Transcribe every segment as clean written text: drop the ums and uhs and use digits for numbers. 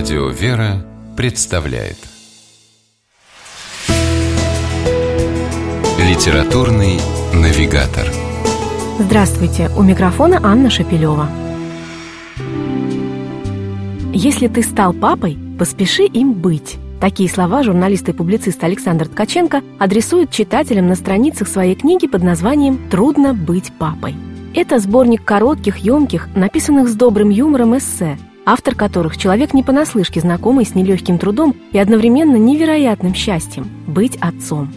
Радио Вера представляет Литературный навигатор. Здравствуйте, у микрофона Анна Шапилева. Если ты стал папой, поспеши им быть. Такие слова журналист и публицист Александр Ткаченко адресует читателям на страницах своей книги под названием «Трудно быть папой». Это сборник коротких, емких, написанных с добрым юмором эссе, автор которых человек не понаслышке знакомый с нелегким трудом и одновременно невероятным счастьем – быть отцом.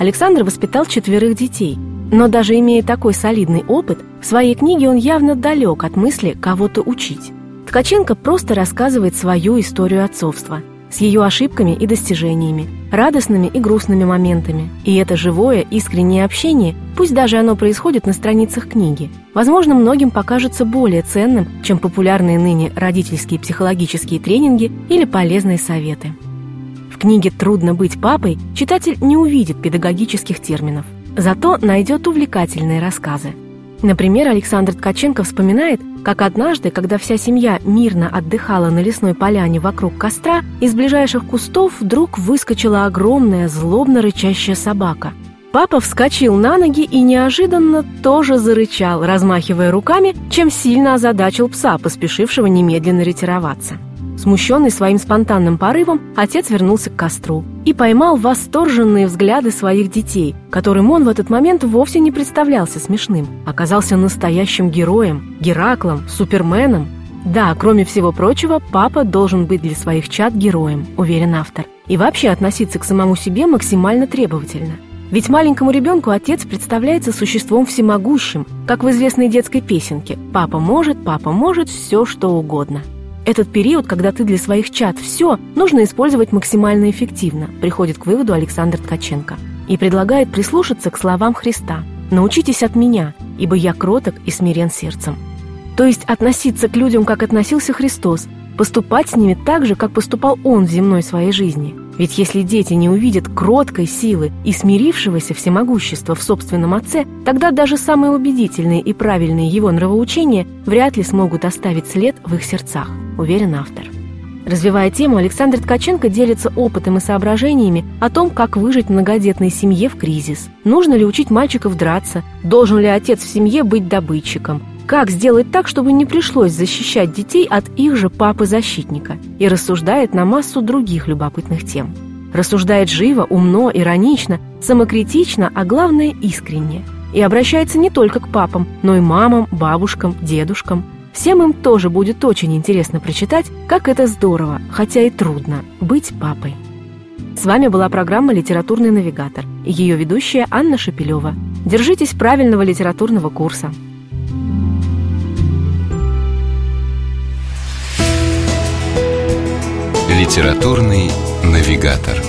Александр воспитал 4 детей, но даже имея такой солидный опыт, в своей книге он явно далек от мысли кого-то учить. Ткаченко просто рассказывает свою историю отцовства с ее ошибками и достижениями, радостными и грустными моментами. И это живое, искреннее общение, пусть даже оно происходит на страницах книги, возможно, многим покажется более ценным, чем популярные ныне родительские психологические тренинги или полезные советы. В книге «Трудно быть папой» читатель не увидит педагогических терминов, зато найдет увлекательные рассказы. Например, Александр Ткаченко вспоминает, как однажды, когда вся семья мирно отдыхала на лесной поляне вокруг костра, из ближайших кустов вдруг выскочила огромная, злобно рычащая собака. Папа вскочил на ноги и неожиданно тоже зарычал, размахивая руками, чем сильно озадачил пса, поспешившего немедленно ретироваться. Смущенный своим спонтанным порывом, отец вернулся к костру и поймал восторженные взгляды своих детей, которым он в этот момент вовсе не представлялся смешным. Оказался настоящим героем, Гераклом, Суперменом. Да, кроме всего прочего, папа должен быть для своих чад героем, уверен автор, и вообще относиться к самому себе максимально требовательно. Ведь маленькому ребенку отец представляется существом всемогущим, как в известной детской песенке папа может все, что угодно». Этот период, когда ты для своих чад все, нужно использовать максимально эффективно, приходит к выводу Александр Ткаченко. И предлагает прислушаться к словам Христа. «Научитесь от меня, ибо я кроток и смирен сердцем». То есть относиться к людям, как относился Христос, поступать с ними так же, как поступал Он в земной своей жизни. Ведь если дети не увидят кроткой силы и смирившегося всемогущества в собственном отце, тогда даже самые убедительные и правильные его нравоучения вряд ли смогут оставить след в их сердцах, уверен автор. Развивая тему, Александр Ткаченко делится опытом и соображениями о том, как выжить в многодетной семье в кризис. Нужно ли учить мальчиков драться? Должен ли отец в семье быть добытчиком? Как сделать так, чтобы не пришлось защищать детей от их же папы-защитника? И рассуждает на массу других любопытных тем. Рассуждает живо, умно, иронично, самокритично, а главное – искренне. И обращается не только к папам, но и мамам, бабушкам, дедушкам. Всем им тоже будет очень интересно прочитать, как это здорово, хотя и трудно, быть папой. С вами была программа «Литературный навигатор» и ее ведущая Анна Шапилева. Держитесь правильного литературного курса. Литературный навигатор.